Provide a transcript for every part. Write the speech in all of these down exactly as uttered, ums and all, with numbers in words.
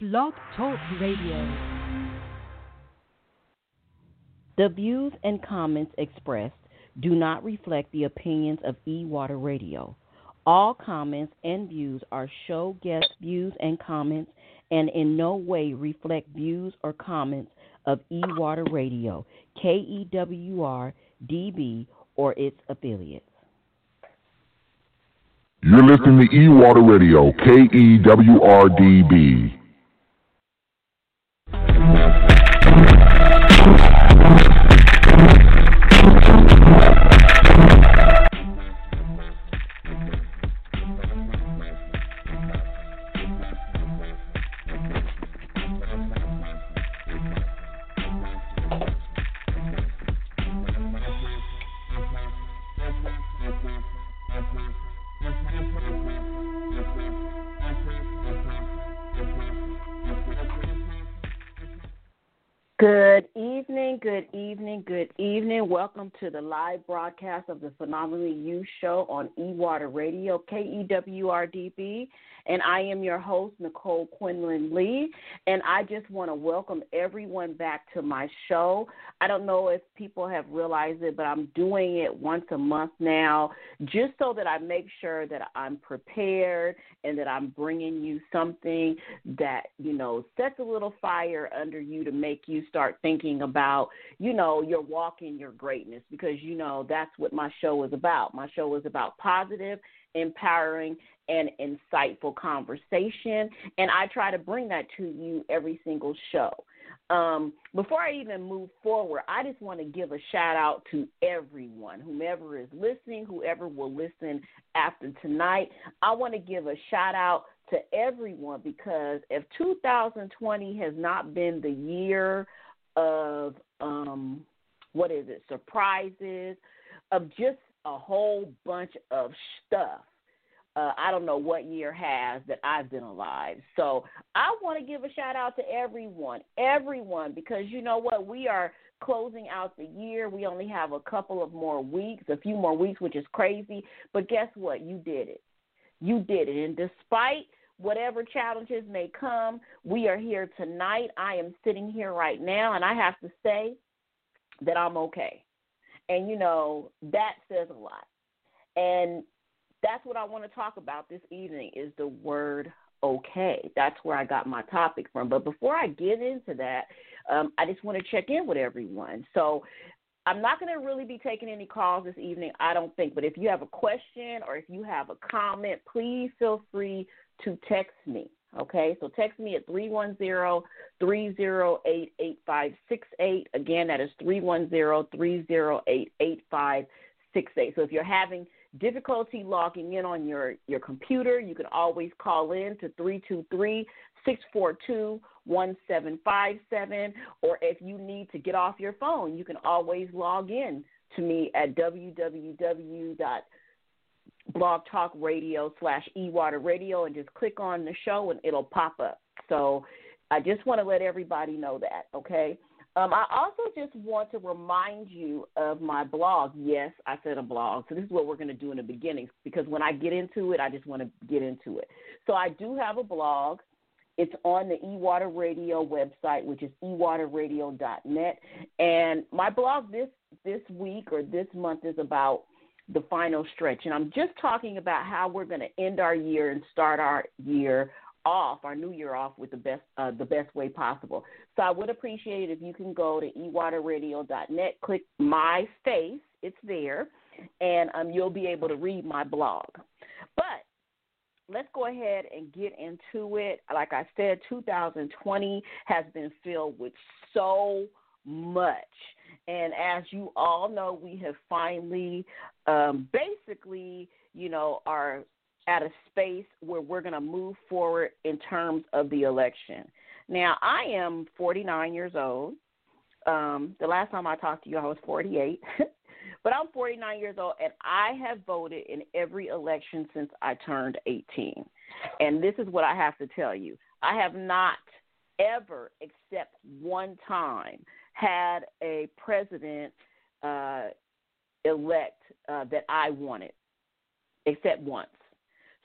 Blog Talk Radio. The views and comments expressed do not reflect the opinions of eWater Radio. All comments and views are show guest views and comments and in no way reflect views or comments of eWater Radio, K E W R D B, or its affiliates. You're listening to eWater Radio, K E W R D B. Good evening, good evening, good evening. Welcome to the live broadcast of the Phenomenally You Show on eWater Radio, K E W R D B. And I am your host, Nicole Quinlan Lee. And I just want to welcome everyone back to my show. I don't know if people have realized it, but I'm doing it once a month now just so that I make sure that I'm prepared and that I'm bringing you something that, you know, sets a little fire under you to make you start thinking about, you know, your walk in your greatness, because, you know, that's what my show is about. My show is about positive, empowering, and insightful conversation, and I try to bring that to you every single show. Um, before I even move forward, I just want to give a shout-out to everyone, whomever is listening, whoever will listen after tonight. I want to give a shout-out to everyone, because if two thousand twenty has not been the year of, um, what is it, surprises, of just a whole bunch of stuff, Uh, I don't know what year has that I've been alive. So I want to give a shout-out to everyone, everyone, because you know what? We are closing out the year. We only have a couple of more weeks, a few more weeks, which is crazy. But guess what? You did it. You did it. And despite whatever challenges may come, we are here tonight. I am sitting here right now, and I have to say that I'm okay. And, you know, that says a lot. And that's what I want to talk about this evening is the word okay. That's where I got my topic from. But before I get into that, um, I just want to check in with everyone. So I'm not going to really be taking any calls this evening, I don't think. But if you have a question or if you have a comment, please feel free to text me. Okay, so text me at three one zero, three zero eight, eight five six eight. Again, that is three one zero, three zero eight, eight five six eight. So if you're having difficulty logging in on your, your computer, you can always call in to three two three, six four two, one seven five seven, or if you need to get off your phone, you can always log in to me at w w w dot blog talk radio slash eWater Radio and just click on the show and it'll pop up. So I just want to let everybody know that, okay? Um, I also just want to remind you of my blog. Yes, I said a blog. So this is what we're going to do in the beginning, because when I get into it, I just want to get into it. So I do have a blog. It's on the eWater Radio website, which is e water radio dot net. And my blog this, this week or this month is about the final stretch. And I'm just talking about how we're going to end our year and start our year off, our new year off, with the best uh, the best way possible. So I would appreciate it if you can go to e water radio dot net, click My Space, it's there, and um, you'll be able to read my blog. But let's go ahead and get into it. Like I said, two thousand twenty has been filled with so much. And as you all know, we have finally um, basically, you know, our at a space where we're going to move forward in terms of the election. Now, I am forty-nine years old. Um, the last time I talked to you, I was forty-eight. But I'm forty-nine years old, and I have voted in every election since I turned eighteen. And this is what I have to tell you. I have not ever, except one time, had a president uh, elect uh, that I wanted, except once.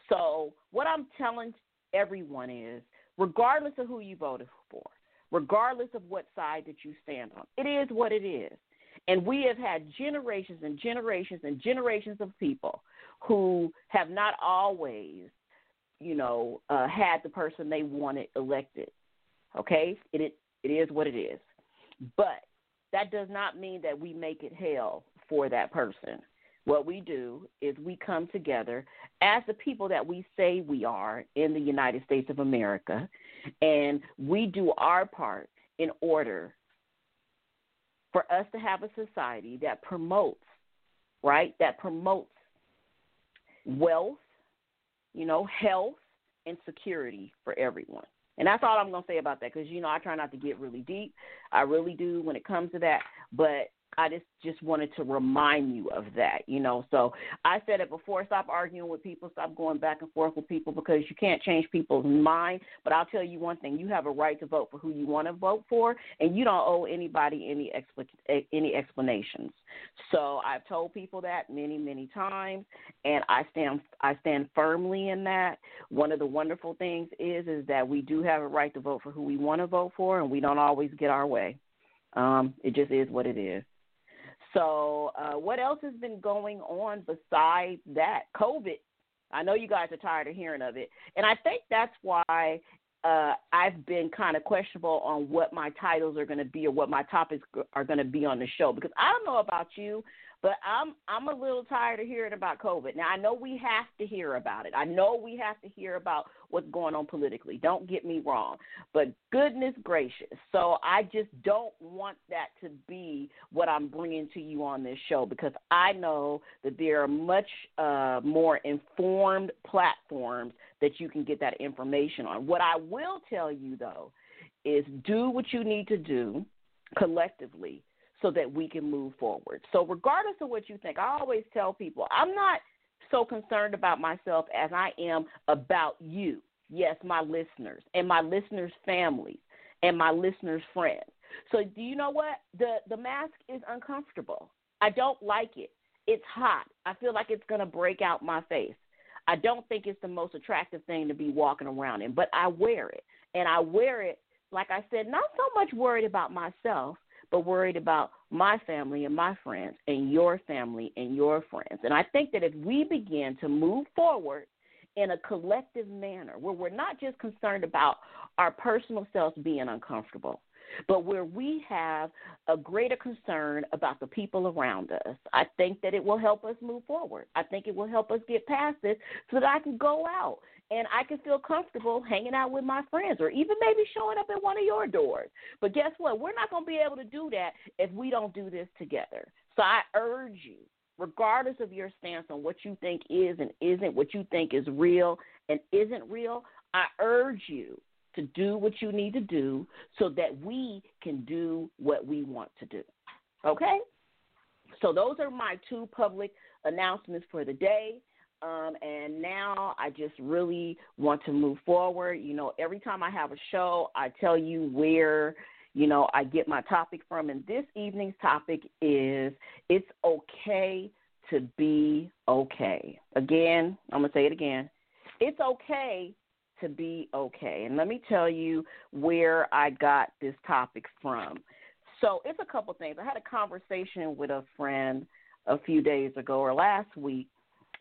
So what I'm telling everyone is regardless of who you voted for, regardless of what side that you stand on. It is what it is. And we have had generations and generations and generations of people who have not always, you know, uh, had the person they wanted elected. Okay? It, it it is what it is. But that does not mean that we make it hell for that person. What we do is we come together as the people that we say we are in the United States of America, and we do our part in order for us to have a society that promotes, right, that promotes wealth, you know, health, and security for everyone. And that's all I'm going to say about that because, you know, I try not to get really deep. I really do when it comes to that, but I just, just wanted to remind you of that, you know. So I said it before, stop arguing with people, stop going back and forth with people because you can't change people's mind. But I'll tell you one thing, you have a right to vote for who you want to vote for, and you don't owe anybody any expl- any explanations. So I've told people that many, many times, and I stand I stand firmly in that. One of the wonderful things is is that we do have a right to vote for who we want to vote for, and we don't always get our way. Um, it just is what it is. So uh, what else has been going on besides that? COVID. I know you guys are tired of hearing of it. And I think that's why uh, I've been kind of questionable on what my titles are going to be or what my topics are going to be on the show. Because I don't know about you, but I'm I'm a little tired of hearing about COVID. Now, I know we have to hear about it. I know we have to hear about what's going on politically. Don't get me wrong. But goodness gracious. So I just don't want that to be what I'm bringing to you on this show because I know that there are much uh, more informed platforms that you can get that information on. What I will tell you, though, is do what you need to do collectively so that we can move forward. So regardless of what you think, I always tell people, I'm not so concerned about myself as I am about you. Yes, my listeners and my listeners' families and my listeners' friends. So do you know what? The the mask is uncomfortable. I don't like it. It's hot. I feel like it's going to break out my face. I don't think it's the most attractive thing to be walking around in, but I wear it. And I wear it, like I said, not so much worried about myself, but worried about my family and my friends and your family and your friends. And I think that if we begin to move forward in a collective manner where we're not just concerned about our personal selves being uncomfortable, but where we have a greater concern about the people around us, I think that it will help us move forward. I think it will help us get past this so that I can go out and I can feel comfortable hanging out with my friends or even maybe showing up at one of your doors. But guess what? We're not going to be able to do that if we don't do this together. So I urge you, regardless of your stance on what you think is and isn't, what you think is real and isn't real, I urge you to do what you need to do so that we can do what we want to do. Okay? So those are my two public announcements for the day. Um, and now I just really want to move forward. You know, every time I have a show, I tell you where, you know, I get my topic from. And this evening's topic is it's okay to be okay. Again, I'm going to say it again. It's okay to be okay. And let me tell you where I got this topic from. So it's a couple things. I had a conversation with a friend a few days ago or last week,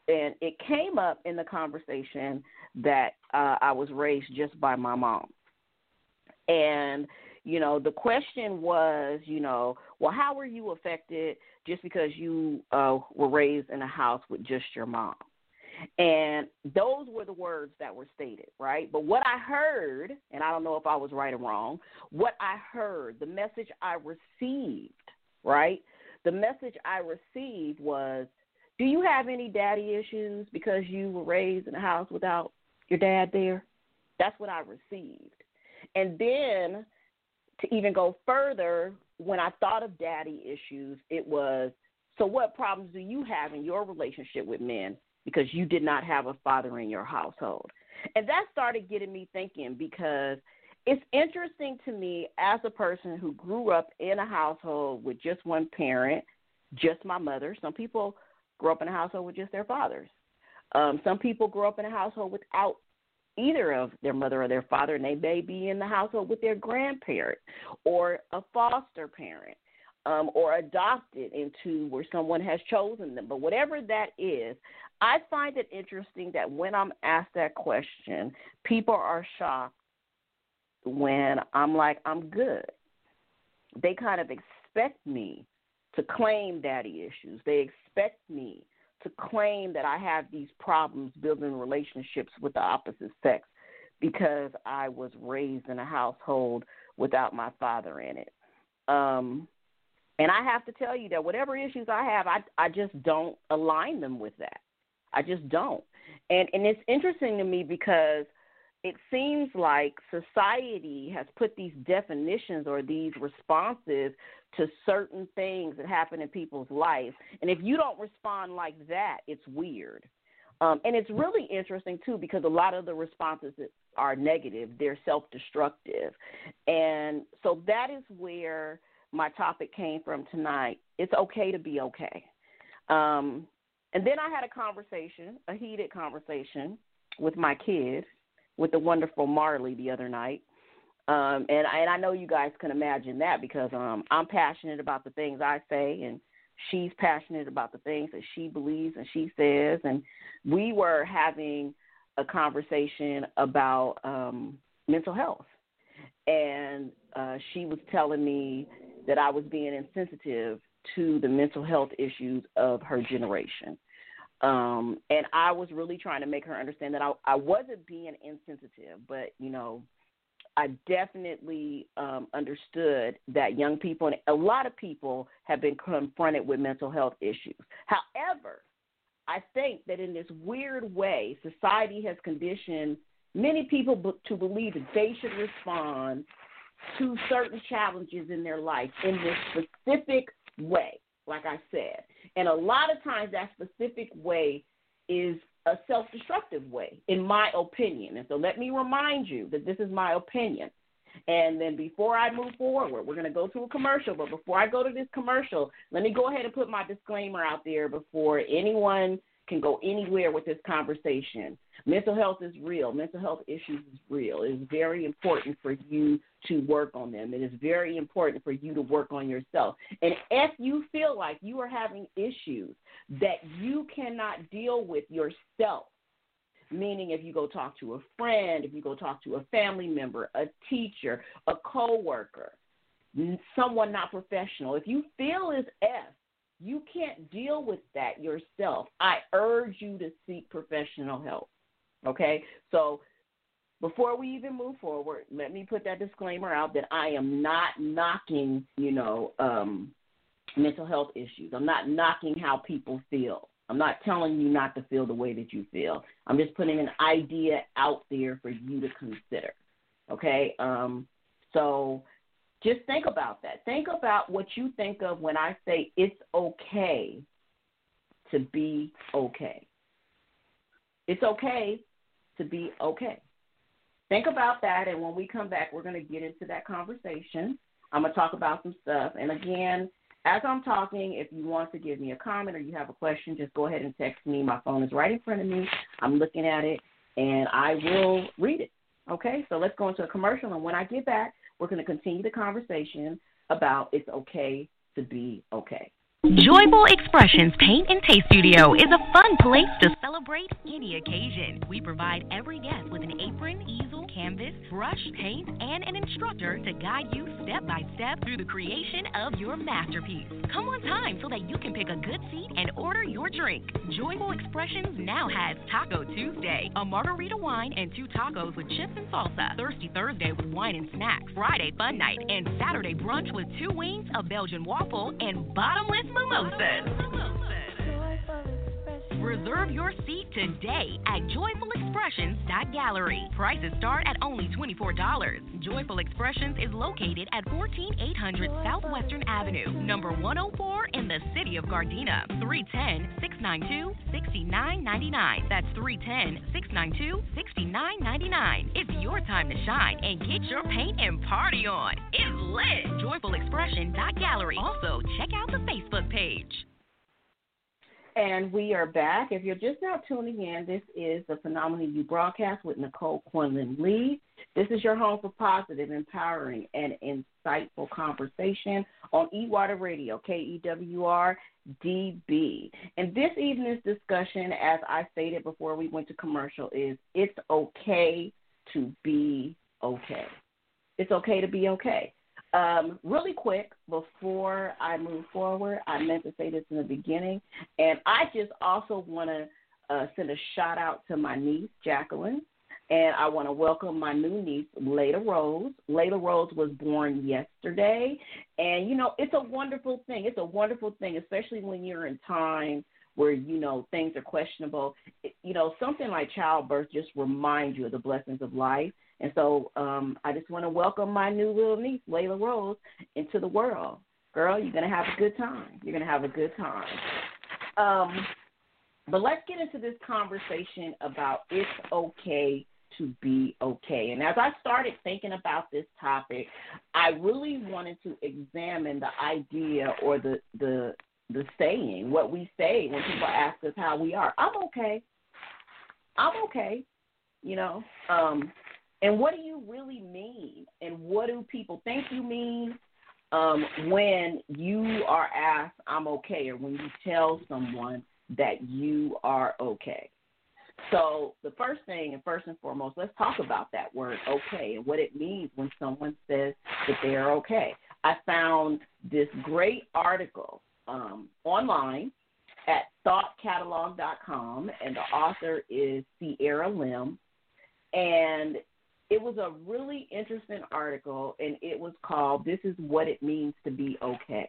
and it came up in the conversation that uh, I was raised just by my mom. And, you know, the question was, you know, well, how were you affected just because you uh, were raised in a house with just your mom? And those were the words that were stated, right? But what I heard, and I don't know if I was right or wrong, what I heard, the message I received, right? The message I received was, do you have any daddy issues because you were raised in a house without your dad there? That's what I received. And then to even go further, when I thought of daddy issues, it was, so what problems do you have in your relationship with men? Because you did not have a father in your household. And that started getting me thinking because it's interesting to me as a person who grew up in a household with just one parent, just my mother. Some people grew up in a household with just their fathers. Um, some people grew up in a household without either of their mother or their father, and they may be in the household with their grandparent or a foster parent um, or adopted into where someone has chosen them. But whatever that is, I find it interesting that when I'm asked that question, people are shocked when I'm like, I'm good. They kind of expect me to claim daddy issues. They expect me to claim that I have these problems building relationships with the opposite sex because I was raised in a household without my father in it. Um, and I have to tell you that whatever issues I have, I, I just don't align them with that. I just don't. And, and it's interesting to me because it seems like society has put these definitions or these responses to certain things that happen in people's lives. And if you don't respond like that, it's weird. Um, and it's really interesting, too, because a lot of the responses are negative. They're self-destructive. And so that is where my topic came from tonight. It's okay to be okay. Um, and then I had a conversation, a heated conversation with my kids, with the wonderful Marley the other night. Um, and, I, and I know you guys can imagine that because um, I'm passionate about the things I say, and she's passionate about the things that she believes and she says. And we were having a conversation about um, mental health. And uh, she was telling me that I was being insensitive to the mental health issues of her generation. Um, and I was really trying to make her understand that I, I wasn't being insensitive, but, you know, I definitely um, understood that young people and a lot of people have been confronted with mental health issues. However, I think that in this weird way, society has conditioned many people b- to believe that they should respond to certain challenges in their life in this specific way, like I said. And a lot of times that specific way is a self-destructive way, in my opinion. And so let me remind you that this is my opinion. And then before I move forward, we're going to go to a commercial. But before I go to this commercial, let me go ahead and put my disclaimer out there before anyone can go anywhere with this conversation. Mental health is real. Mental health issues is real. It is very important for you to work on them. It is very important for you to work on yourself. And if you feel like you are having issues that you cannot deal with yourself, meaning if you go talk to a friend, if you go talk to a family member, a teacher, a coworker, someone not professional, if you feel as if you can't deal with that yourself, I urge you to seek professional help, okay? So before we even move forward, let me put that disclaimer out that I am not knocking, you know, um, mental health issues. I'm not knocking how people feel. I'm not telling you not to feel the way that you feel. I'm just putting an idea out there for you to consider, okay? Um, so just think about that. Think about what you think of when I say it's okay to be okay. It's okay to be okay. Think about that, and when we come back, we're going to get into that conversation. I'm going to talk about some stuff. And, again, as I'm talking, if you want to give me a comment or you have a question, just go ahead and text me. My phone is right in front of me. I'm looking at it, and I will read it. Okay, so let's go into a commercial, and when I get back, we're going to continue the conversation about it's okay to be okay. Joyful Expressions Paint and Taste Studio is a fun place to celebrate any occasion. We provide every guest with an apron, easel, canvas, brush, paint, and an instructor to guide you step by step through the creation of your masterpiece. Come on time so that you can pick a good seat and order your drink. Joyful Expressions now has Taco Tuesday, a margarita wine and two tacos with chips and salsa, Thirsty Thursday with wine and snacks, Friday fun night, and Saturday brunch with two wings, a Belgian waffle, and bottomless mimosas. Reserve your seat today at joyful expressions dot gallery. Prices start at only twenty-four dollars. Joyful Expressions is located at fourteen eight hundred Southwestern Avenue, number one oh four in the city of Gardena. three one zero, six nine two, six nine nine nine. That's three one zero, six nine two, six nine nine nine. It's your time to shine and get your paint and party on. It's lit. joyful expression dot gallery. Also, check out the Facebook page. And we are back. If you're just now tuning in, this is the Phenomena You Broadcast with Nicole Quinlan Lee. This is your home for positive, empowering, and insightful conversation on eWater Radio, K E W R D B. And this evening's discussion, as I stated before we went to commercial, is it's okay to be okay. It's okay to be okay. Um, really quick, before I move forward, I meant to say this in the beginning, and I just also want to uh, send a shout out to my niece, Jacqueline, and I want to welcome my new niece, Layla Rose. Layla Rose was born yesterday, and, you know, it's a wonderful thing. It's a wonderful thing, especially when you're in time where, you know, things are questionable. It, you know, something like childbirth just reminds you of the blessings of life. And so um, I just want to welcome my new little niece, Layla Rose, into the world. Girl, you're going to have a good time. You're going to have a good time. Um, but let's get into this conversation about it's okay to be okay. And as I started thinking about this topic, I really wanted to examine the idea or the the, the saying, what we say when people ask us how we are. I'm okay. I'm okay, you know. Um And what do you really mean? And what do people think you mean um, when you are asked, I'm okay, or when you tell someone that you are okay? So the first thing, and first and foremost, let's talk about that word okay and what it means when someone says that they are okay. I found this great article um, online at thought catalog dot com, and the author is Sierra Lim, and it was a really interesting article, and it was called, This is What It Means to Be Okay.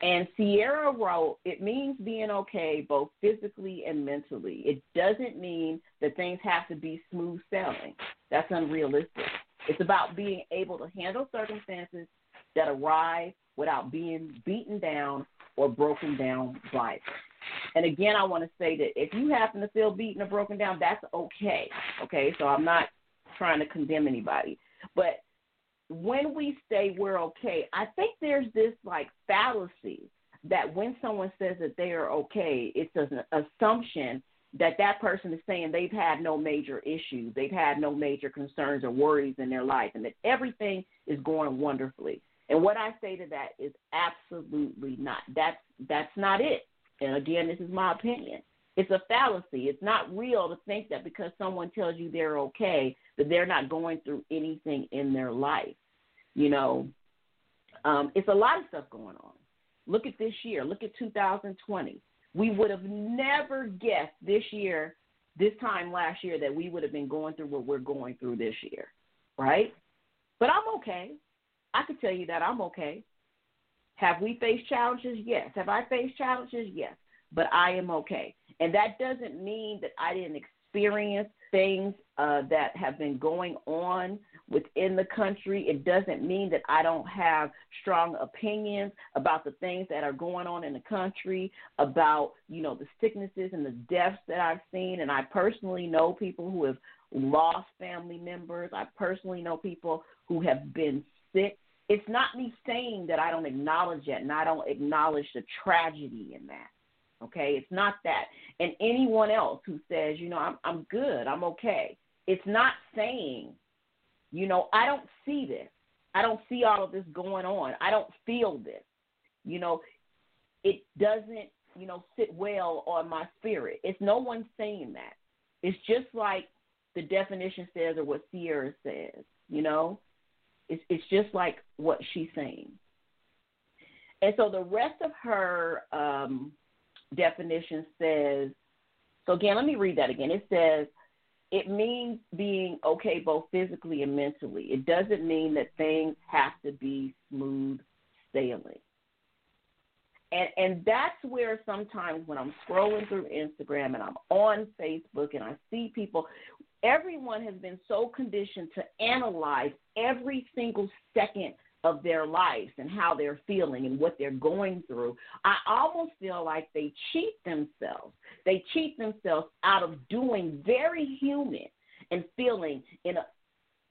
And Sierra wrote, it means being okay both physically and mentally. It doesn't mean that things have to be smooth sailing. That's unrealistic. It's about being able to handle circumstances that arise without being beaten down or broken down by them. And again, I want to say that if you happen to feel beaten or broken down, that's okay. Okay, so I'm not trying to condemn anybody, but when we say we're okay, I think there's this like fallacy that when someone says that they are okay, it's an assumption that that person is saying they've had no major issues, they've had no major concerns or worries in their life, and that everything is going wonderfully. And what I say to that is absolutely not. That's that's not it. And again, this is my opinion. It's a fallacy. It's not real to think that because someone tells you they're okay, that they're not going through anything in their life. You know, um, it's a lot of stuff going on. Look at this year. Look at two thousand twenty. We would have never guessed this year, this time last year, that we would have been going through what we're going through this year, right? But I'm okay. I can tell you that I'm okay. Have we faced challenges? Yes. Have I faced challenges? Yes. But I am okay. And that doesn't mean that I didn't experience things uh, that have been going on within the country. It doesn't mean that I don't have strong opinions about the things that are going on in the country, about, you know, the sicknesses and the deaths that I've seen. And I personally know people who have lost family members. I personally know people who have been sick. It's not me saying that I don't acknowledge that and I don't acknowledge the tragedy in that. Okay, it's not that. And anyone else who says, you know, I'm I'm good, I'm okay, it's not saying, you know, I don't see this. I don't see all of this going on. I don't feel this. You know, it doesn't, you know, sit well on my spirit. It's no one saying that. It's just like the definition says or what Sierra says, you know. It's it's just like what she's saying. And so the rest of her um definition says, so again, let me read that again. It says, it means being okay both physically and mentally. It doesn't mean that things have to be smooth sailing. And and that's where sometimes when I'm scrolling through Instagram and I'm on Facebook and I see people, everyone has been so conditioned to analyze every single second of their lives and how they're feeling and what they're going through. I almost feel like they cheat themselves. They cheat themselves out of doing very human and feeling in a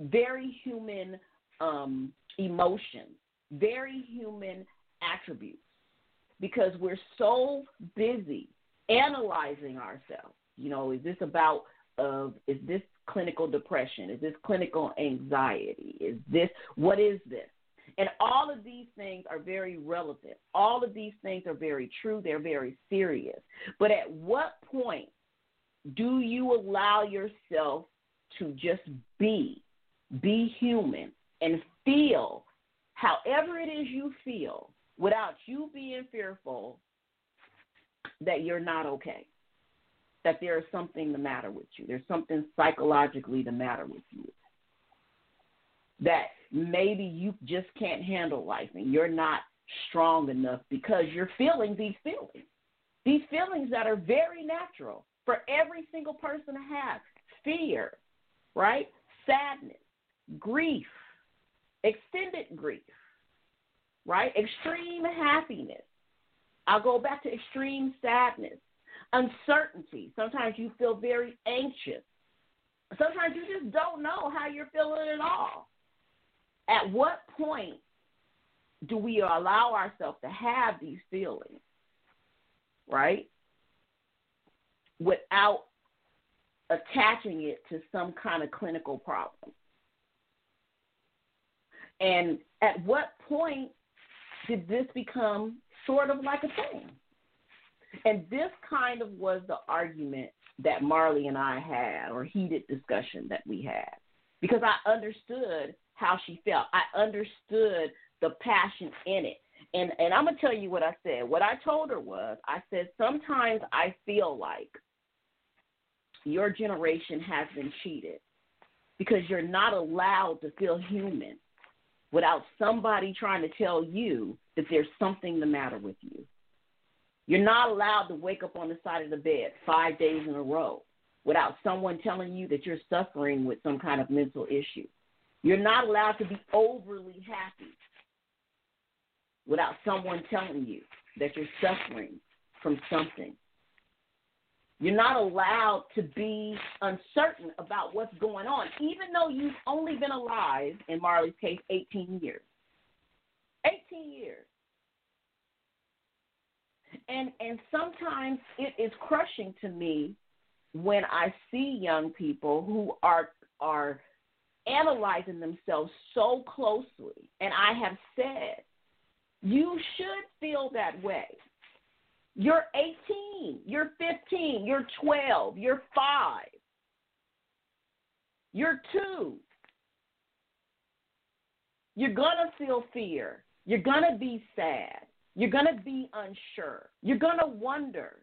very human um, emotions, very human attributes, because we're so busy analyzing ourselves. You know, is this about, uh, is this clinical depression? Is this clinical anxiety? Is this, what is this? And all of these things are very relevant. All of these things are very true. They're very serious. But at what point do you allow yourself to just be, be human and feel however it is you feel without you being fearful that you're not okay, that there is something the matter with you, there's something psychologically the matter with you, that maybe you just can't handle life and you're not strong enough because you're feeling these feelings, these feelings that are very natural for every single person to have, fear, right, sadness, grief, extended grief, right, extreme happiness. I'll go back to extreme sadness, uncertainty. Sometimes you feel very anxious. Sometimes you just don't know how you're feeling at all. At what point do we allow ourselves to have these feelings, right, without attaching it to some kind of clinical problem? And at what point did this become sort of like a thing? And this kind of was the argument that Marley and I had, or heated discussion that we had, because I understood how she felt. I understood the passion in it. And and I'm going to tell you what I said. What I told her was, I said, sometimes I feel like your generation has been cheated because you're not allowed to feel human without somebody trying to tell you that there's something the matter with you. You're not allowed to wake up on the side of the bed five days in a row without someone telling you that you're suffering with some kind of mental issue. You're not allowed to be overly happy without someone telling you that you're suffering from something. You're not allowed to be uncertain about what's going on, even though you've only been alive, in Marley's case, eighteen years. eighteen years. And and sometimes it is crushing to me when I see young people who are are analyzing themselves so closely. And I have said, you should feel that way. You're eighteen, you're fifteen, you're twelve, you're five, you're two. You're going to feel fear. You're going to be sad. You're going to be unsure. You're going to wonder.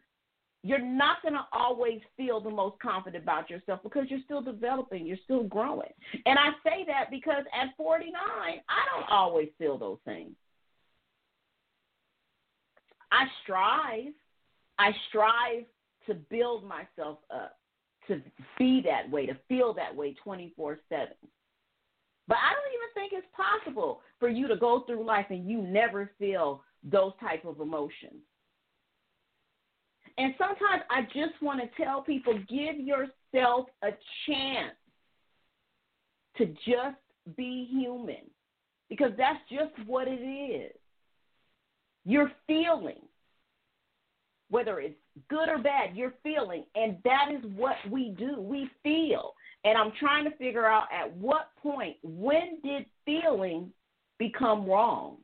You're not going to always feel the most confident about yourself because you're still developing. You're still growing. And I say that because at forty-nine, I don't always feel those things. I strive, I strive to build myself up, to be that way, to feel that way twenty-four seven. But I don't even think it's possible for you to go through life and you never feel those type of emotions. And sometimes I just want to tell people, give yourself a chance to just be human, because that's just what it is. You're feeling, whether it's good or bad, you're feeling, and that is what we do. We feel, and I'm trying to figure out at what point, when did feeling become wrong?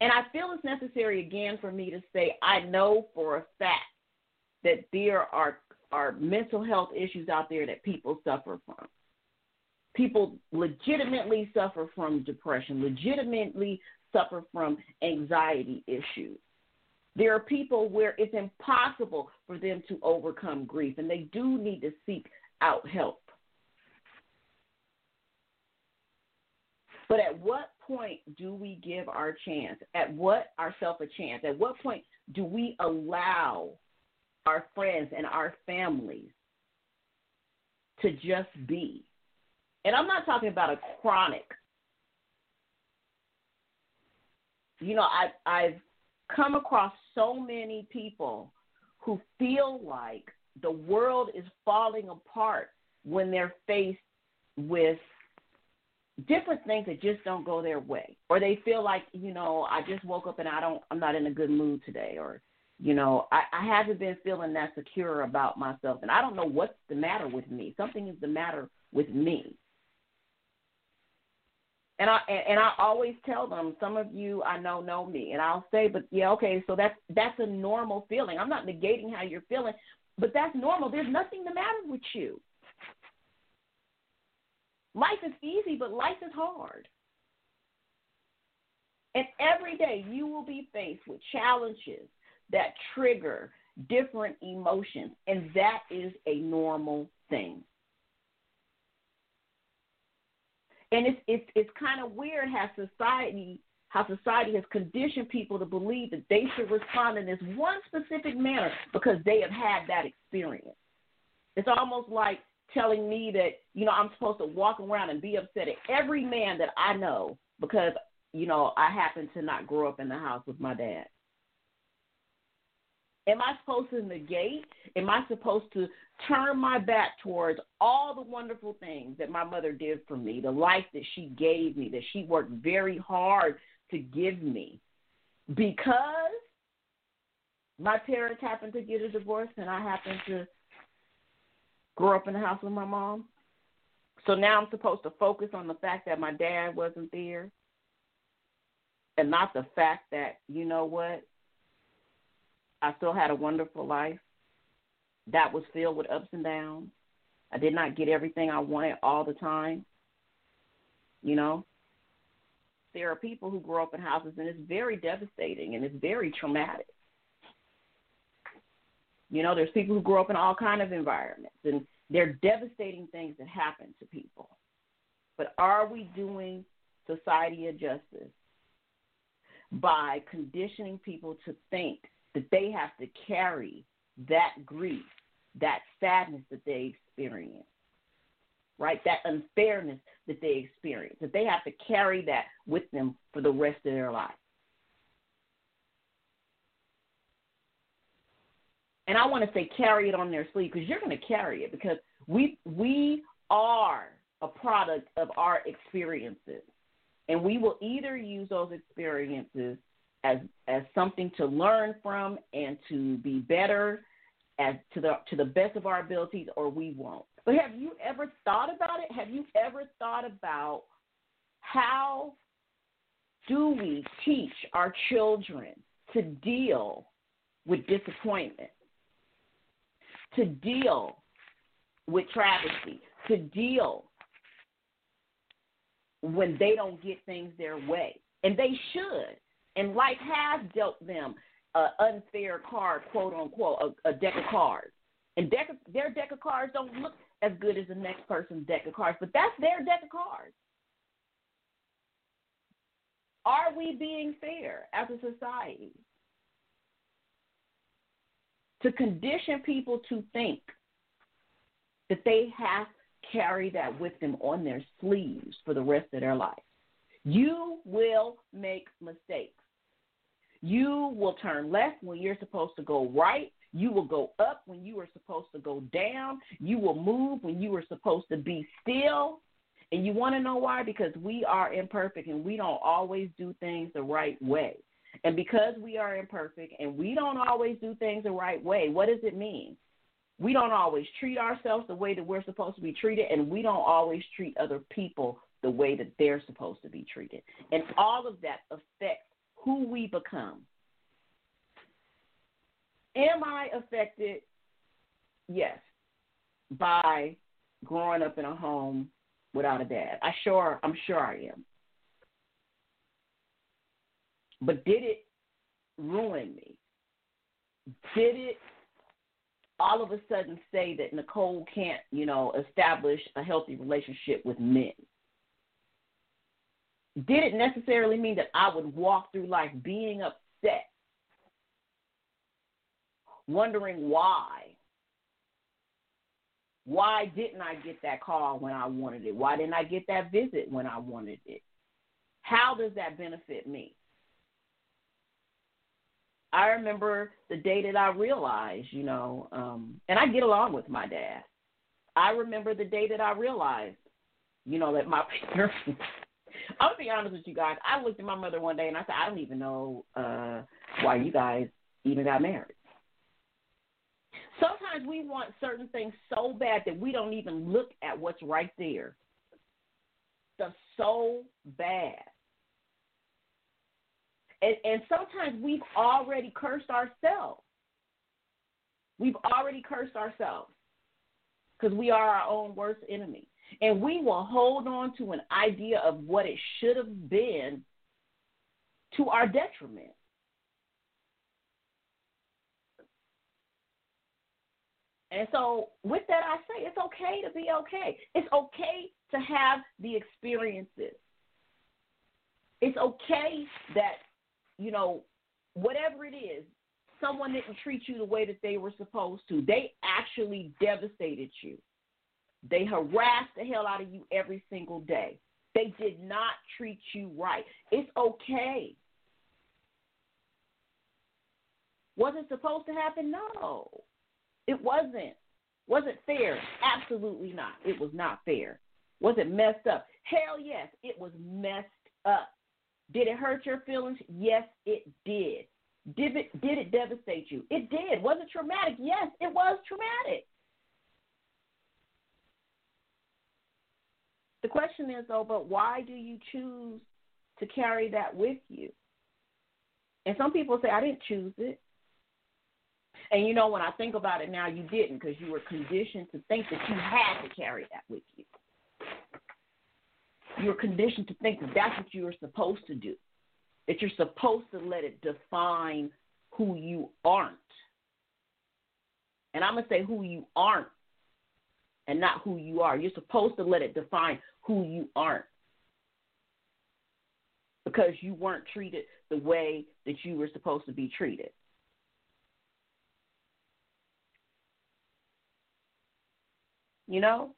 And I feel it's necessary, again, for me to say I know for a fact that there are, are mental health issues out there that people suffer from. People legitimately suffer from depression, legitimately suffer from anxiety issues. There are people where it's impossible for them to overcome grief, and they do need to seek out help. But at what point do we give our chance? At what ourselves a chance? At what point do we allow our friends and our families to just be? And I'm not talking about a chronic. You know, I, I've come across so many people who feel like the world is falling apart when they're faced with different things that just don't go their way, or they feel like, you know, I just woke up and I don't, I'm not in a good mood today, or You know, I, I haven't been feeling that secure about myself, and I don't know what's the matter with me. Something is the matter with me. And I and, and I always tell them, some of you I know know me, and I'll say, but yeah, okay, so that's that's a normal feeling. I'm not negating how you're feeling, but that's normal. There's nothing the matter with you. Life is easy, but life is hard. And every day you will be faced with challenges that trigger different emotions, and that is a normal thing. And it's it's, it's kind of weird how society how society has conditioned people to believe that they should respond in this one specific manner because they have had that experience. It's almost like telling me that, you know, I'm supposed to walk around and be upset at every man that I know because, you know, I happen to not grow up in the house with my dad. Am I supposed to negate? Am I supposed to turn my back towards all the wonderful things that my mother did for me, the life that she gave me, that she worked very hard to give me, because my parents happened to get a divorce and I happened to grow up in the house with my mom? So now I'm supposed to focus on the fact that my dad wasn't there and not the fact that, you know what, I still had a wonderful life that was filled with ups and downs. I did not get everything I wanted all the time. You know, there are people who grow up in houses and it's very devastating and it's very traumatic. You know, there's people who grow up in all kinds of environments and there are devastating things that happen to people. But are we doing society a justice by conditioning people to think that they have to carry that grief, that sadness that they experience, right? That unfairness that they experience, that they have to carry that with them for the rest of their life? And I want to say carry it on their sleeve, because you're going to carry it, because we we are a product of our experiences. And we will either use those experiences As, as something to learn from and to be better as to the to the best of our abilities, or we won't. But have you ever thought about it? Have you ever thought about how do we teach our children to deal with disappointment, to deal with travesty, to deal when they don't get things their way? And they should. And life has dealt them an unfair card, quote unquote, a, a deck of cards. And deck of, their deck of cards don't look as good as the next person's deck of cards, but that's their deck of cards. Are we being fair as a society? To condition people to think that they have to carry that with them on their sleeves for the rest of their life. You will make mistakes. You will turn left when you're supposed to go right. You will go up when you are supposed to go down. You will move when you are supposed to be still. And you want to know why? Because we are imperfect and we don't always do things the right way. And because we are imperfect and we don't always do things the right way, what does it mean? We don't always treat ourselves the way that we're supposed to be treated, and we don't always treat other people the way that they're supposed to be treated. And all of that affects who we become. Am I affected? Yes, by growing up in a home without a dad. I sure, I'm sure I am. But did it ruin me? Did it all of a sudden say that Nicole can't, you know, establish a healthy relationship with men? Did it necessarily mean that I would walk through life being upset, wondering why? Why didn't I get that call when I wanted it? Why didn't I get that visit when I wanted it? How does that benefit me? I remember the day that I realized, you know, um, and I get along with my dad. I remember the day that I realized, you know, that my parents... I'm going to be honest with you guys. I looked at my mother one day and I said, I don't even know uh, why you guys, even got married. Sometimes we want certain things so bad that we don't even look at what's right there. The so bad. And, and sometimes we've already cursed ourselves. We've already cursed ourselves because we are our own worst enemy. And we will hold on to an idea of what it should have been to our detriment. And so with that, I say it's okay to be okay. It's okay to have the experiences. It's okay that, you know, whatever it is, someone didn't treat you the way that they were supposed to. They actually devastated you. They harassed the hell out of you every single day. They did not treat you right. It's okay. Was it supposed to happen? No. It wasn't. Was it fair? Absolutely not. It was not fair. Was it messed up? Hell yes, it was messed up. Did it hurt your feelings? Yes, it did. Did it, did it devastate you? It did. Was it traumatic? Yes, it was traumatic. The question is, though, but why do you choose to carry that with you? And some people say, I didn't choose it. And, you know, when I think about it now, you didn't, because you were conditioned to think that you had to carry that with you. You were conditioned to think that that's what you were supposed to do, that you're supposed to let it define who you aren't. And I'm going to say who you aren't and not who you are. You're supposed to let it define who you aren't, because you weren't treated the way that you were supposed to be treated. You know,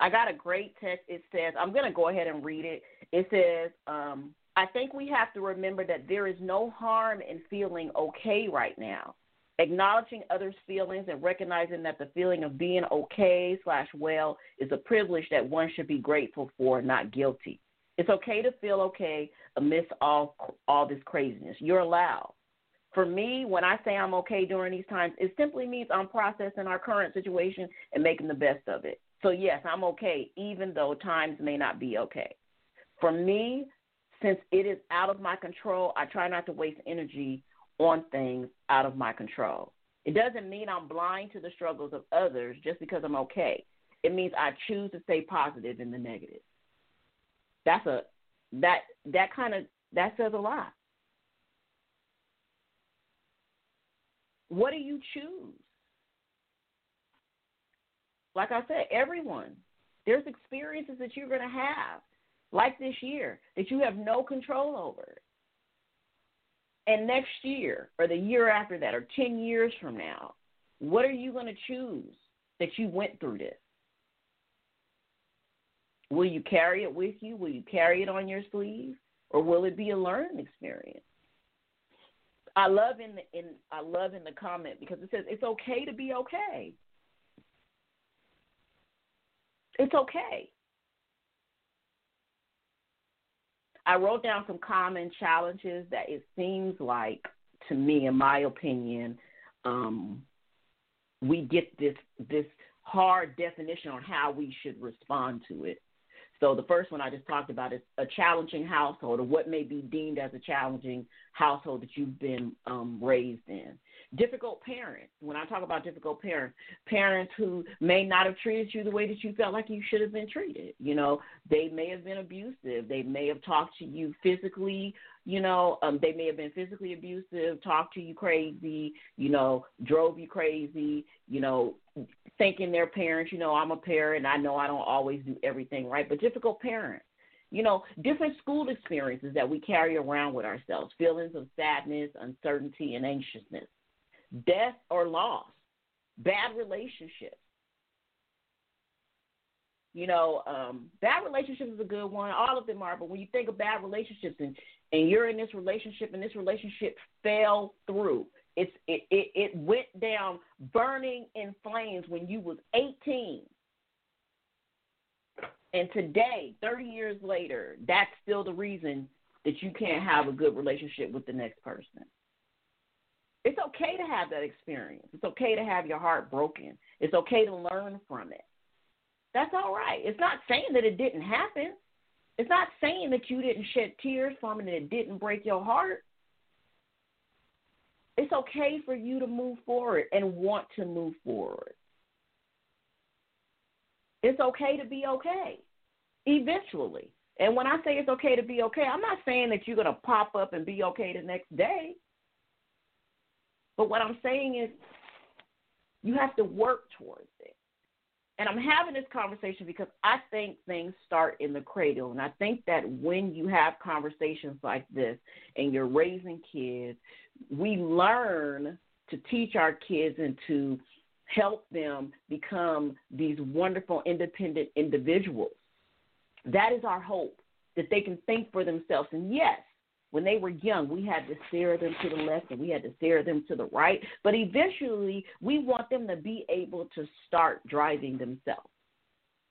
I got a great text. It says, I'm going to go ahead and read it. It says, um, I think we have to remember that there is no harm in feeling okay right now. Acknowledging others' feelings and recognizing that the feeling of being okay slash well is a privilege that one should be grateful for, not guilty. It's okay to feel okay amidst all all this craziness. You're allowed. For me, when I say I'm okay during these times, it simply means I'm processing our current situation and making the best of it. So, yes, I'm okay, even though times may not be okay. For me, since it is out of my control, I try not to waste energy on things out of my control. It doesn't mean I'm blind to the struggles of others just because I'm okay. It means I choose to stay positive in the negative. That's a that that kind of that says a lot. What do you choose? Like I said, everyone, there's experiences that you're going to have, like this year, that you have no control over. And next year, or the year after that, or ten years from now, what are you going to choose that you went through this? Will you carry it with you? Will you carry it on your sleeve? Or will it be a learning experience? I love in the in I love in the comment, because it says it's okay to be okay. It's okay. I wrote down some common challenges that it seems like, to me, in my opinion, um, we get this this hard definition on how we should respond to it. So the first one I just talked about is a challenging household, or what may be deemed as a challenging household that you've been um, raised in. Difficult parents. When I talk about difficult parents, parents who may not have treated you the way that you felt like you should have been treated. You know, they may have been abusive. They may have talked to you physically. You know, um, they may have been physically abusive, talked to you crazy, you know, drove you crazy, you know, thinking their parents, you know, I'm a parent, I know I don't always do everything right, but difficult parents, you know, different school experiences that we carry around with ourselves, feelings of sadness, uncertainty, and anxiousness, death or loss, bad relationships. You know, um, bad relationships is a good one. All of them are, but when you think of bad relationships and and you're in this relationship, and this relationship fell through. It's, it, it, it went down burning in flames when you was eighteen. And today, thirty years later, that's still the reason that you can't have a good relationship with the next person. It's okay to have that experience. It's okay to have your heart broken. It's okay to learn from it. That's all right. It's not saying that it didn't happen. It's not saying that you didn't shed tears from it and it didn't break your heart. It's okay for you to move forward and want to move forward. It's okay to be okay eventually. And when I say it's okay to be okay, I'm not saying that you're going to pop up and be okay the next day. But what I'm saying is you have to work towards it. And I'm having this conversation because I think things start in the cradle. And I think that when you have conversations like this and you're raising kids, we learn to teach our kids and to help them become these wonderful, independent individuals. That is our hope, that they can think for themselves. And, yes, when they were young, we had to steer them to the left and we had to steer them to the right. But eventually, we want them to be able to start driving themselves,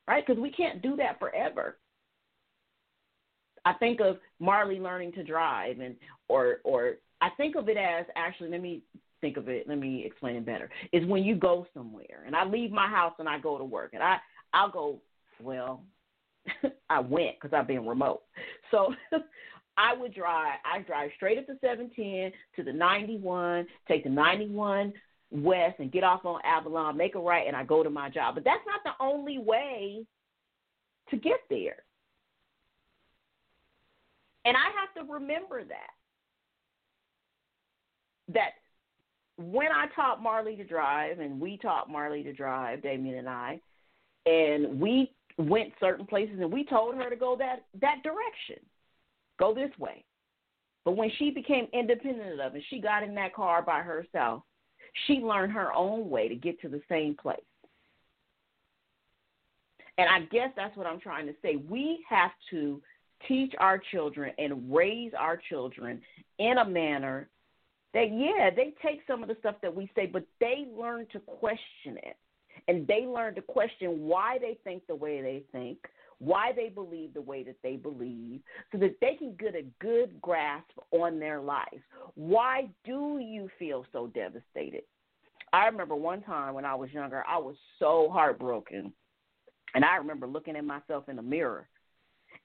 right? Because we can't do that forever. I think of Marley learning to drive, and or or I think of it as actually, let me think of it, let me explain it better, is when you go somewhere. And I leave my house and I go to work. And I, I'll go, well, I went because I've been remote. So I would drive, I drive straight up the seven ten to the ninety-one, take the ninety-one west and get off on Avalon, make a right, and I go to my job. But that's not the only way to get there. And I have to remember that, that when I taught Marley to drive, and we taught Marley to drive, Damien and I, and we went certain places and we told her to go that, that direction. Go this way. But when she became independent of it, she got in that car by herself, she learned her own way to get to the same place. And I guess that's what I'm trying to say. We have to teach our children and raise our children in a manner that, yeah, they take some of the stuff that we say, but they learn to question it. And they learn to question why they think the way they think, why they believe the way that they believe, so that they can get a good grasp on their lives. Why do you feel so devastated? I remember one time when I was younger, I was so heartbroken. And I remember looking at myself in the mirror,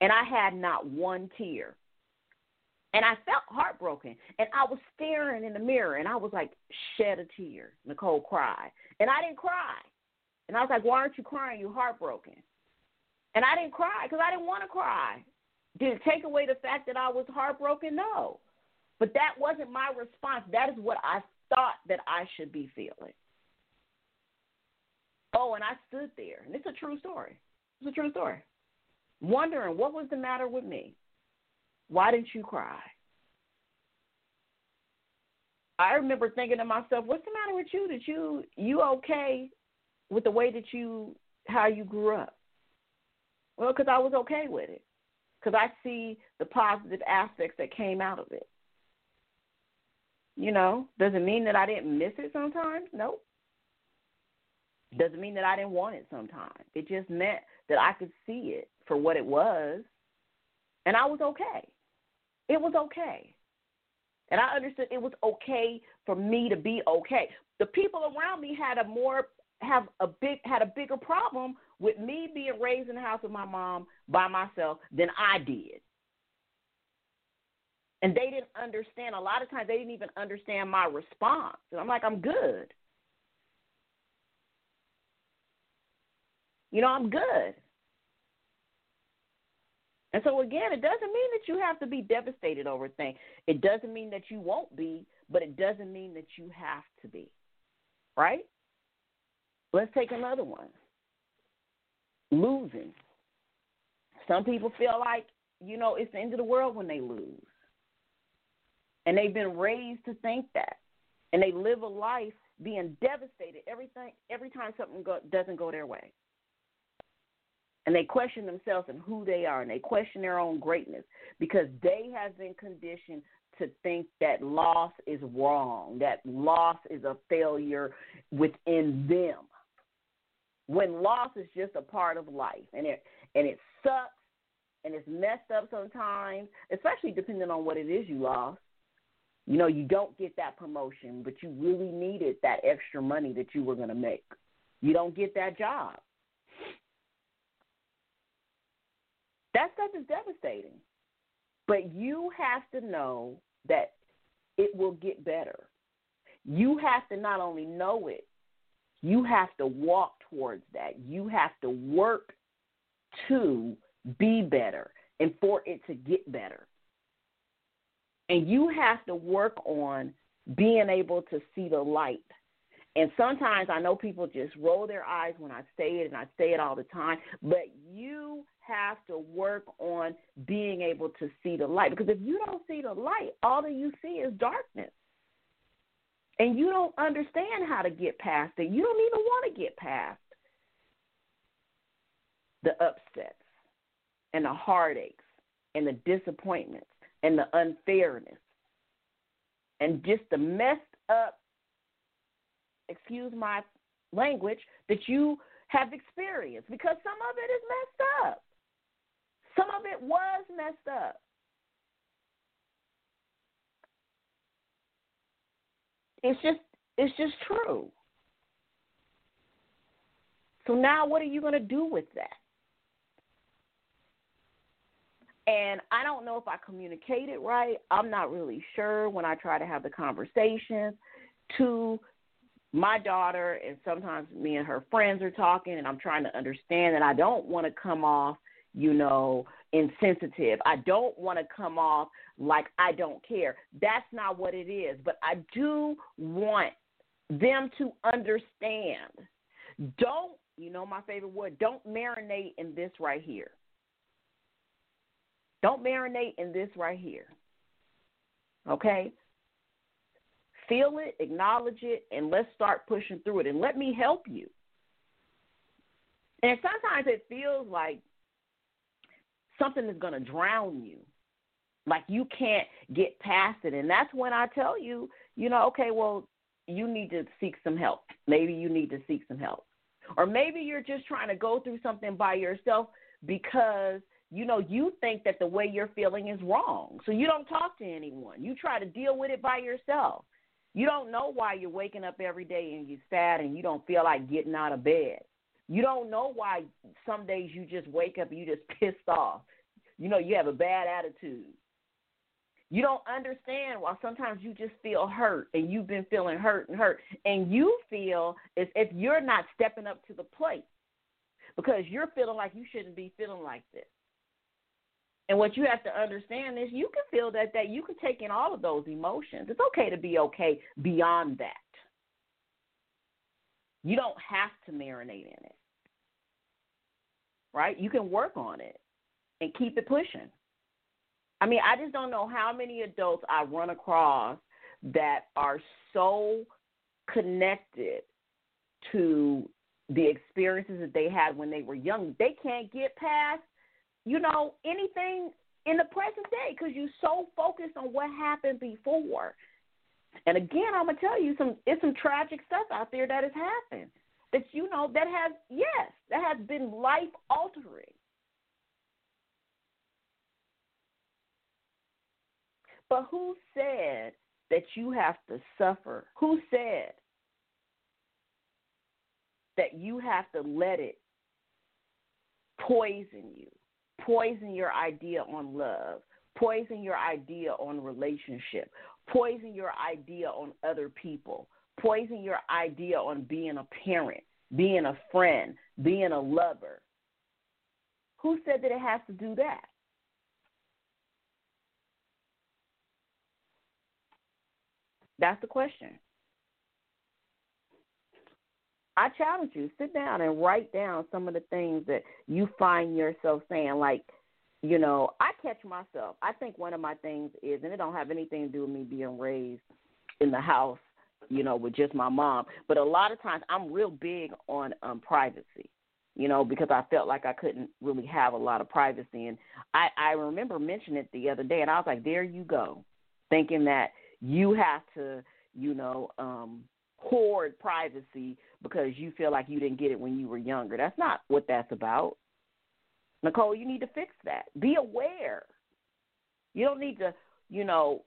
and I had not one tear. And I felt heartbroken, and I was staring in the mirror, and I was like, shed a tear, Nicole, cry. And I didn't cry. And I was like, why aren't you crying? You're heartbroken. And I didn't cry because I didn't want to cry. Did it take away the fact that I was heartbroken? No. But that wasn't my response. That is what I thought that I should be feeling. Oh, and I stood there. And it's a true story. It's a true story. Wondering what was the matter with me. Why didn't you cry? I remember thinking to myself, what's the matter with you? That you you okay with the way that you, how you grew up? Well, because I was okay with it, because I see the positive aspects that came out of it. You know, does it mean that I didn't miss it sometimes? Nope. Doesn't mean that I didn't want it sometimes. It just meant that I could see it for what it was, and I was okay. It was okay. And I understood it was okay for me to be okay. The people around me had a more have a big had a bigger problem with me being raised in the house with my mom by myself than I did. And they didn't understand. A lot of times they didn't even understand my response. And I'm like, I'm good. You know, I'm good. And so, again, it doesn't mean that you have to be devastated over things. It doesn't mean that you won't be, but it doesn't mean that you have to be, right? Let's take another one. Losing. Some people feel like, you know, it's the end of the world when they lose. And they've been raised to think that. And they live a life being devastated everything, every time something go, doesn't go their way. And they question themselves and who they are, and they question their own greatness because they have been conditioned to think that loss is wrong, that loss is a failure within them. When loss is just a part of life, and it and it sucks, and it's messed up sometimes, especially depending on what it is you lost. You know, you don't get that promotion, but you really needed that extra money that you were going to make. You don't get that job. That stuff is devastating. But you have to know that it will get better. You have to not only know it, you have to walk towards that. You have to work to be better and for it to get better. And you have to work on being able to see the light. And sometimes I know people just roll their eyes when I say it, and I say it all the time, but you have to work on being able to see the light. Because if you don't see the light, all that you see is darkness. And you don't understand how to get past it. You don't even want to get past the upsets and the heartaches and the disappointments and the unfairness and just the messed up, excuse my language, that you have experienced, because some of it is messed up. Some of it was messed up. It's just, it's just true. So now what are you going to do with that? And I don't know if I communicate it right. I'm not really sure when I try to have the conversations to my daughter, and sometimes me and her friends are talking, and I'm trying to understand that I don't want to come off, you know, insensitive. I don't want to come off like I don't care. That's not what it is. But I do want them to understand. Don't, you know my favorite word, don't marinate in this right here. Don't marinate in this right here. Okay? Feel it, acknowledge it, and let's start pushing through it. And let me help you. And sometimes it feels like something is going to drown you, like you can't get past it. And that's when I tell you, you know, okay, well, you need to seek some help. Maybe you need to seek some help. Or maybe you're just trying to go through something by yourself because, you know, you think that the way you're feeling is wrong. So you don't talk to anyone. You try to deal with it by yourself. You don't know why you're waking up every day and you're sad and you don't feel like getting out of bed. You don't know why some days you just wake up and you just pissed off. You know, you have a bad attitude. You don't understand why sometimes you just feel hurt and you've been feeling hurt and hurt. And you feel as if you're not stepping up to the plate because you're feeling like you shouldn't be feeling like this. And what you have to understand is you can feel that, that you can take in all of those emotions. It's okay to be okay beyond that. You don't have to marinate in it, right? You can work on it and keep it pushing. I mean, I just don't know how many adults I run across that are so connected to the experiences that they had when they were young. They can't get past, you know, anything in the present day because you're so focused on what happened before. And again, I'm going to tell you, some it's some tragic stuff out there that has happened that, you know, that has, yes, that has been life-altering. But who said that you have to suffer? Who said that you have to let it poison you? Poison your idea on love, poison your idea on relationship, poison your idea on other people, poison your idea on being a parent, being a friend, being a lover. Who said that it has to do that? That's the question. I challenge you, sit down and write down some of the things that you find yourself saying. Like, you know, I catch myself. I think one of my things is, and it don't have anything to do with me being raised in the house, you know, with just my mom, but a lot of times I'm real big on um, privacy, you know, because I felt like I couldn't really have a lot of privacy. And I, I remember mentioning it the other day, and I was like, there you go, thinking that you have to, you know, um, hoard privacy because you feel like you didn't get it when you were younger. That's not what that's about. Nicole, you need to fix that. Be aware. You don't need to, you know,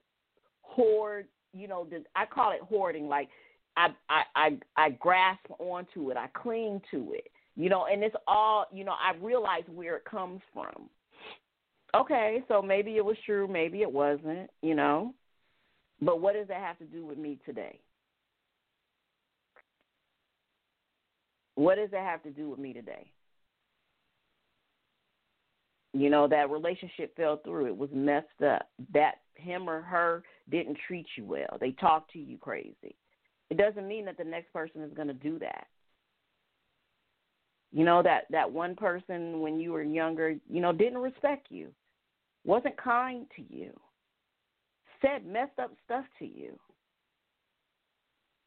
hoard, you know, this, I call it hoarding. Like I, I, I, I grasp onto it. I cling to it, you know, and it's all, you know, I realize where it comes from. Okay, so maybe it was true, maybe it wasn't, you know, but what does that have to do with me today? What does that have to do with me today? You know, that relationship fell through. It was messed up. That him or her didn't treat you well. They talked to you crazy. It doesn't mean that the next person is going to do that. You know, that, that one person when you were younger, you know, didn't respect you, wasn't kind to you, said messed up stuff to you.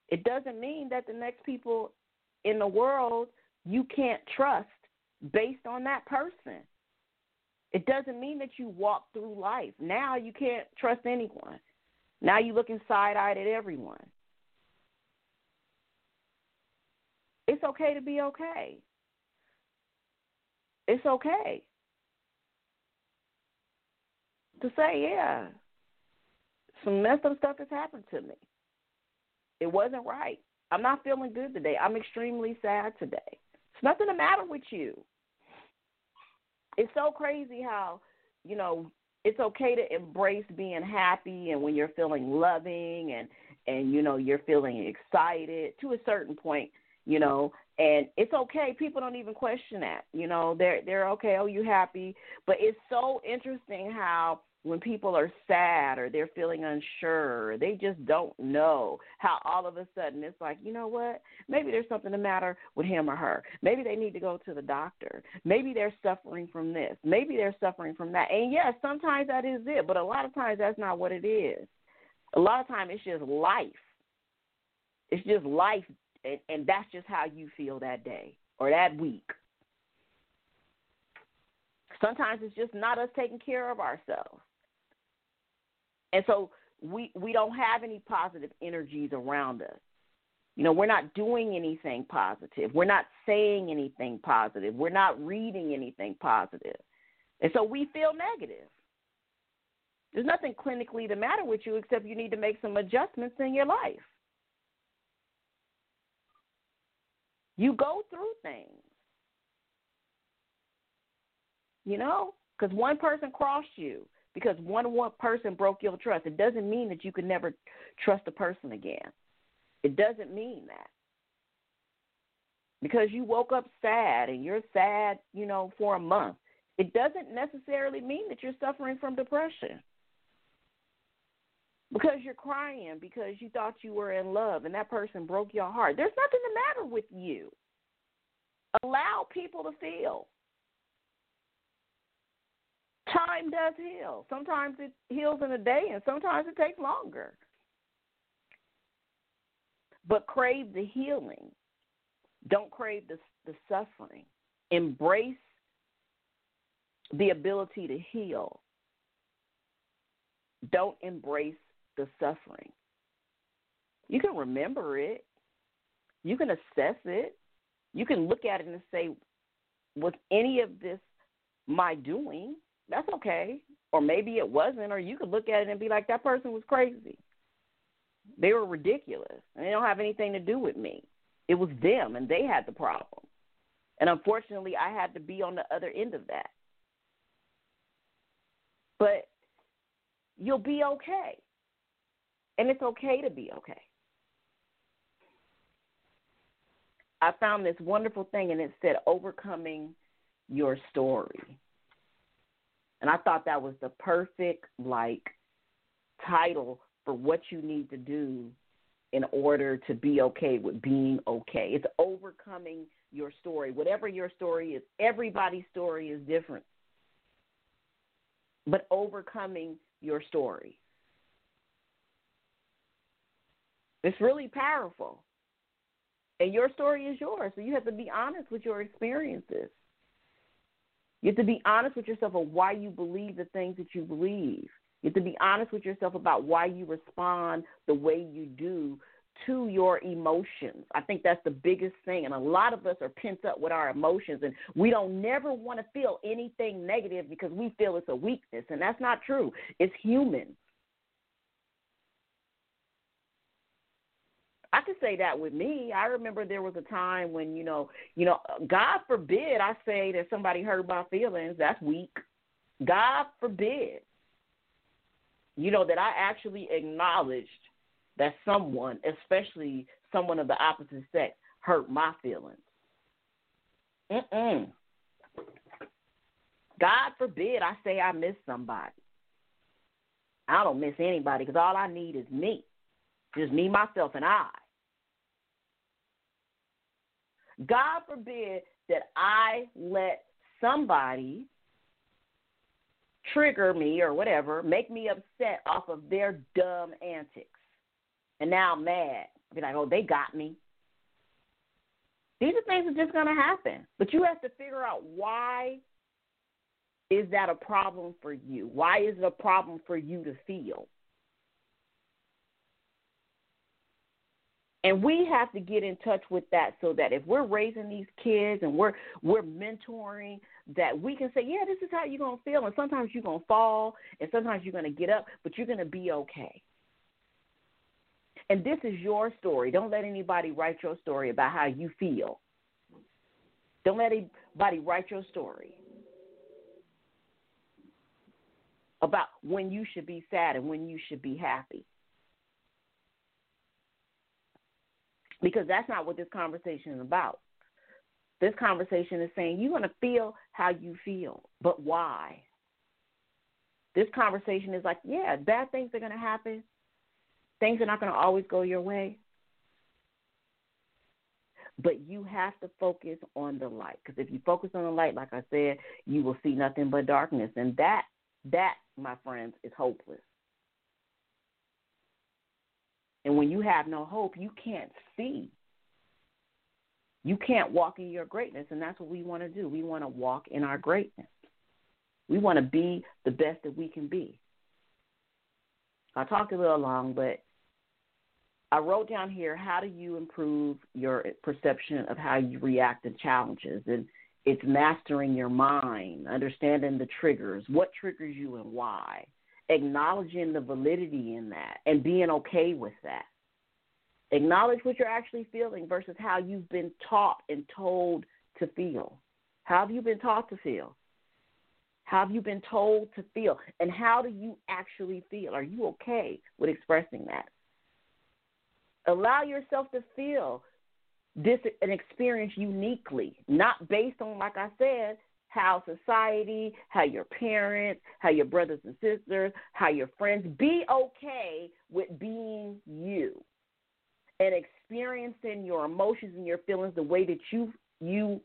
It doesn't mean that the next people in the world you can't trust based on that person. It doesn't mean that you walk through life. Now you can't trust anyone. Now you're looking side-eyed at everyone. It's okay to be okay. It's okay to say, yeah, some messed up stuff has happened to me. It wasn't right. I'm not feeling good today. I'm extremely sad today. It's nothing the matter with you. It's so crazy how, you know, it's okay to embrace being happy and when you're feeling loving and, and, you know, you're feeling excited to a certain point, you know, and it's okay. People don't even question that, you know, they're, they're okay. Oh, you happy. But it's so interesting how when people are sad or they're feeling unsure, or they just don't know how all of a sudden it's like, you know what, maybe there's something the matter with him or her. Maybe they need to go to the doctor. Maybe they're suffering from this. Maybe they're suffering from that. And, yes, sometimes that is it, but a lot of times that's not what it is. A lot of times it's just life. It's just life, and, and that's just how you feel that day or that week. Sometimes it's just not us taking care of ourselves. And so we we don't have any positive energies around us. You know, we're not doing anything positive. We're not saying anything positive. We're not reading anything positive. And so we feel negative. There's nothing clinically the matter with you except you need to make some adjustments in your life. You go through things, you know, because one person crossed you. Because one, one person broke your trust. It doesn't mean that you can never trust a person again. It doesn't mean that. Because you woke up sad and you're sad, you know, for a month, it doesn't necessarily mean that you're suffering from depression. Because you're crying because you thought you were in love and that person broke your heart. There's nothing the matter with you. Allow people to feel. Time does heal. Sometimes it heals in a day, and sometimes it takes longer. But crave the healing. Don't crave the, the suffering. Embrace the ability to heal. Don't embrace the suffering. You can remember it. You can assess it. You can look at it and say, was any of this my doing? That's okay. Or maybe it wasn't, or you could look at it and be like, that person was crazy. They were ridiculous, and they don't have anything to do with me. It was them, and they had the problem. And unfortunately, I had to be on the other end of that. But you'll be okay, and it's okay to be okay. I found this wonderful thing, and it said, overcoming your story. And I thought that was the perfect, like, title for what you need to do in order to be okay with being okay. It's overcoming your story. Whatever your story is, everybody's story is different. But overcoming your story. It's really powerful. And your story is yours, so you have to be honest with your experiences. You have to be honest with yourself of why you believe the things that you believe. You have to be honest with yourself about why you respond the way you do to your emotions. I think that's the biggest thing, and a lot of us are pent up with our emotions, and we don't never want to feel anything negative because we feel it's a weakness, and that's not true. It's human. I could say that with me. I remember there was a time when, you know, you know, God forbid I say that somebody hurt my feelings. That's weak. God forbid, you know, that I actually acknowledged that someone, especially someone of the opposite sex, hurt my feelings. Mm-mm. God forbid I say I miss somebody. I don't miss anybody because all I need is me. Just me, myself, and I. God forbid that I let somebody trigger me or whatever, make me upset off of their dumb antics. And now I'm mad. I'll be like, oh, they got me. These are things that are just going to happen. But you have to figure out, why is that a problem for you? Why is it a problem for you to feel? And we have to get in touch with that so that if we're raising these kids and we're we're mentoring, that we can say, yeah, this is how you're going to feel. And sometimes you're going to fall and sometimes you're going to get up, but you're going to be okay. And this is your story. Don't let anybody write your story about how you feel. Don't let anybody write your story about when you should be sad and when you should be happy. Because that's not what this conversation is about. This conversation is saying you're going to feel how you feel, but why? This conversation is like, yeah, bad things are going to happen. Things are not going to always go your way. But you have to focus on the light. Because if you focus on the light, like I said, you will see nothing but darkness. And that, that, my friends, is hopeless. And when you have no hope, you can't see. You can't walk in your greatness, and that's what we want to do. We want to walk in our greatness. We want to be the best that we can be. I talked a little long, but I wrote down here, how do you improve your perception of how you react to challenges? And it's mastering your mind, understanding the triggers, what triggers you and why. Acknowledging the validity in that and being okay with that. Acknowledge what you're actually feeling versus how you've been taught and told to feel. How have you been taught to feel? How have you been told to feel? And how do you actually feel? Are you okay with expressing that? Allow yourself to feel this an experience uniquely, not based on, like I said, how society, how your parents, how your brothers and sisters, how your friends. Be okay with being you and experiencing your emotions and your feelings the way that you you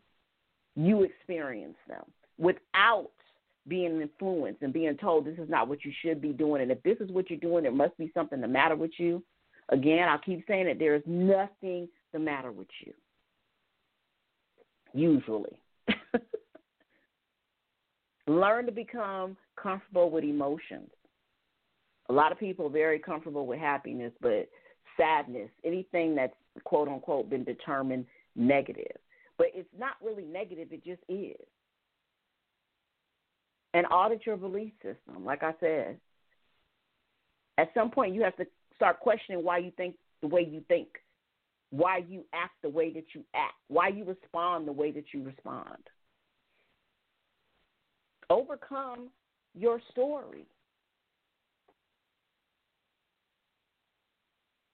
you experience them without being influenced and being told this is not what you should be doing. And if this is what you're doing, there must be something the matter with you. Again, I'll keep saying it, there is nothing the matter with you, usually. Learn to become comfortable with emotions. A lot of people are very comfortable with happiness, but sadness, anything that's, quote, unquote, been determined negative. But it's not really negative. It just is. And audit your belief system. Like I said, at some point you have to start questioning why you think the way you think, why you act the way that you act, why you respond the way that you respond. Overcome your story.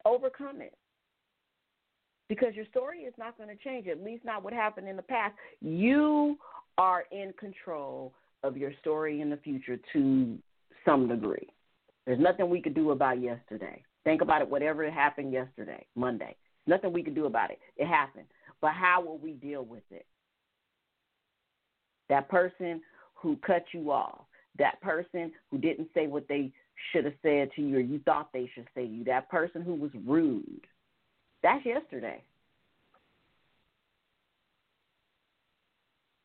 Overcome it. Because your story is not going to change, at least not what happened in the past. You are in control of your story in the future to some degree. There's nothing we could do about yesterday. Think about it, whatever happened yesterday, Monday. Nothing we could do about it. It happened. But how will we deal with it? That person who cut you off, that person who didn't say what they should have said to you or you thought they should say to you, that person who was rude, that's yesterday.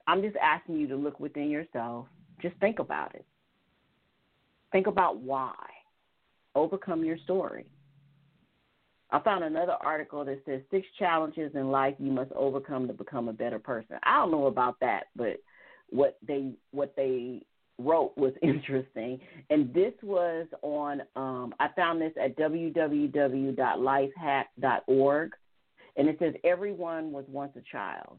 I'm just asking you to look within yourself. Just think about it. Think about why. Overcome your story. I found another article that says six challenges in life you must overcome to become a better person. I don't know about that, but what they what they wrote was interesting. And this was on, um, I found this at w w w dot lifehack dot org. And it says, everyone was once a child.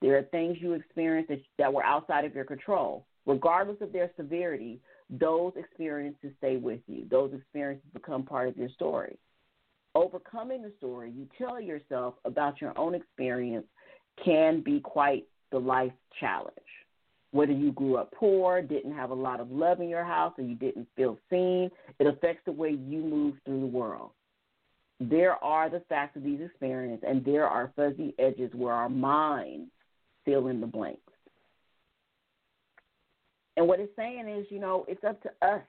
There are things you experience that, that were outside of your control. Regardless of their severity, those experiences stay with you. Those experiences become part of your story. Overcoming the story you tell yourself about your own experience can be quite the life challenge. Whether you grew up poor, didn't have a lot of love in your house, or you didn't feel seen, it affects the way you move through the world. There are the facts of these experiences, and there are fuzzy edges where our minds fill in the blanks. And what it's saying is, you know, it's up to us.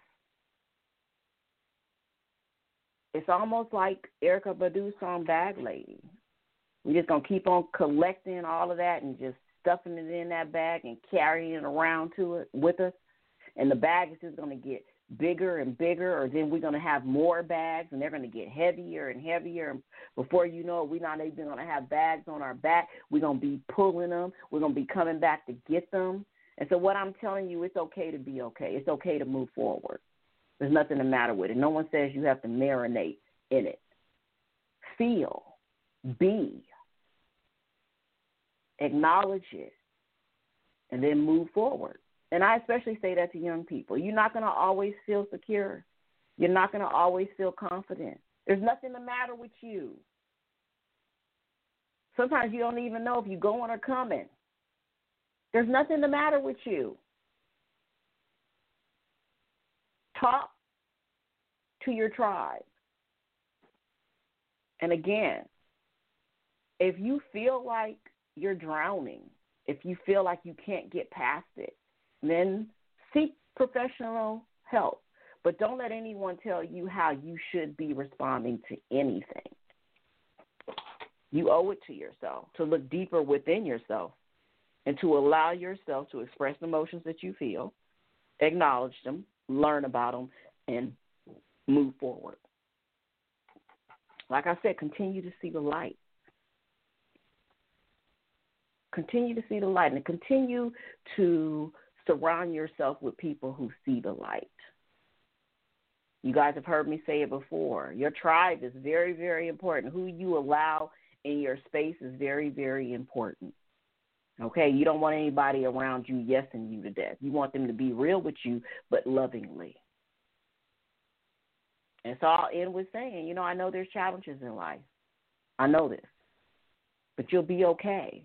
It's almost like Erykah Badu's song, Bag Lady. We're just going to keep on collecting all of that and just stuffing it in that bag and carrying it around to it with us. And the bag is just going to get bigger and bigger, or then we're going to have more bags, and they're going to get heavier and heavier. And before you know it, we're not even going to have bags on our back. We're going to be pulling them. We're going to be coming back to get them. And so what I'm telling you, it's okay to be okay. It's okay to move forward. There's nothing the matter with it. No one says you have to marinate in it. Feel. Be. Acknowledge it. And then move forward. And I especially say that to young people. You're not going to always feel secure. You're not going to always feel confident. There's nothing the matter with you. Sometimes you don't even know if you're going or coming. There's nothing the matter with you. Talk to your tribe. And again, if you feel like you're drowning, if you feel like you can't get past it, then seek professional help. But don't let anyone tell you how you should be responding to anything. You owe it to yourself to look deeper within yourself and to allow yourself to express the emotions that you feel, acknowledge them, learn about them, and move forward. Like I said, continue to see the light. Continue to see the light, and continue to surround yourself with people who see the light. You guys have heard me say it before. Your tribe is very, very important. Who you allow in your space is very, very important. Okay, you don't want anybody around you yesing you to death. You want them to be real with you, but lovingly. And so I'll end with saying, you know, I know there's challenges in life. I know this. But you'll be okay.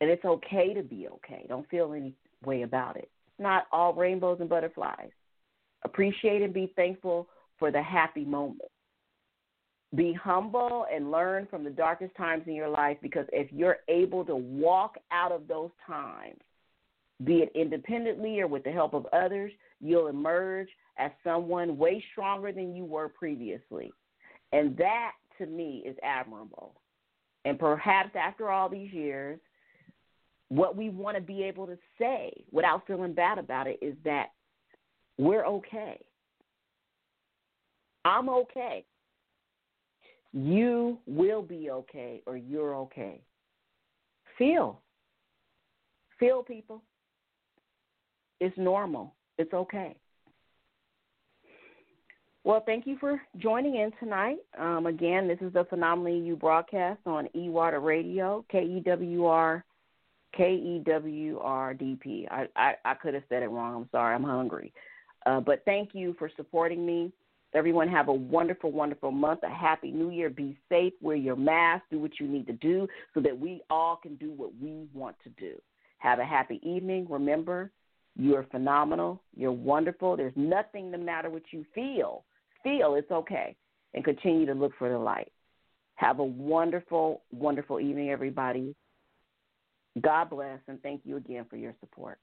And it's okay to be okay. Don't feel any way about it. It's not all rainbows and butterflies. Appreciate and be thankful for the happy moments. Be humble and learn from the darkest times in your life, because if you're able to walk out of those times, be it independently or with the help of others, you'll emerge as someone way stronger than you were previously. And that, to me, is admirable. And perhaps after all these years, what we want to be able to say without feeling bad about it is that we're okay. I'm okay. You will be okay, or you're okay. Feel. Feel, people. It's normal. It's okay. Well, thank you for joining in tonight. Um, again, this is the Phenomenally You broadcast on eWater Radio, K E W R, K E W R D P. I, I, I could have said it wrong. I'm sorry. I'm hungry. Uh, but thank you for supporting me. Everyone have a wonderful, wonderful month, a happy new year. Be safe, wear your mask, do what you need to do so that we all can do what we want to do. Have a happy evening. Remember, you are phenomenal. You're wonderful. There's nothing the matter with you. Feel, feel it's okay, and continue to look for the light. Have a wonderful, wonderful evening, everybody. God bless, and thank you again for your support.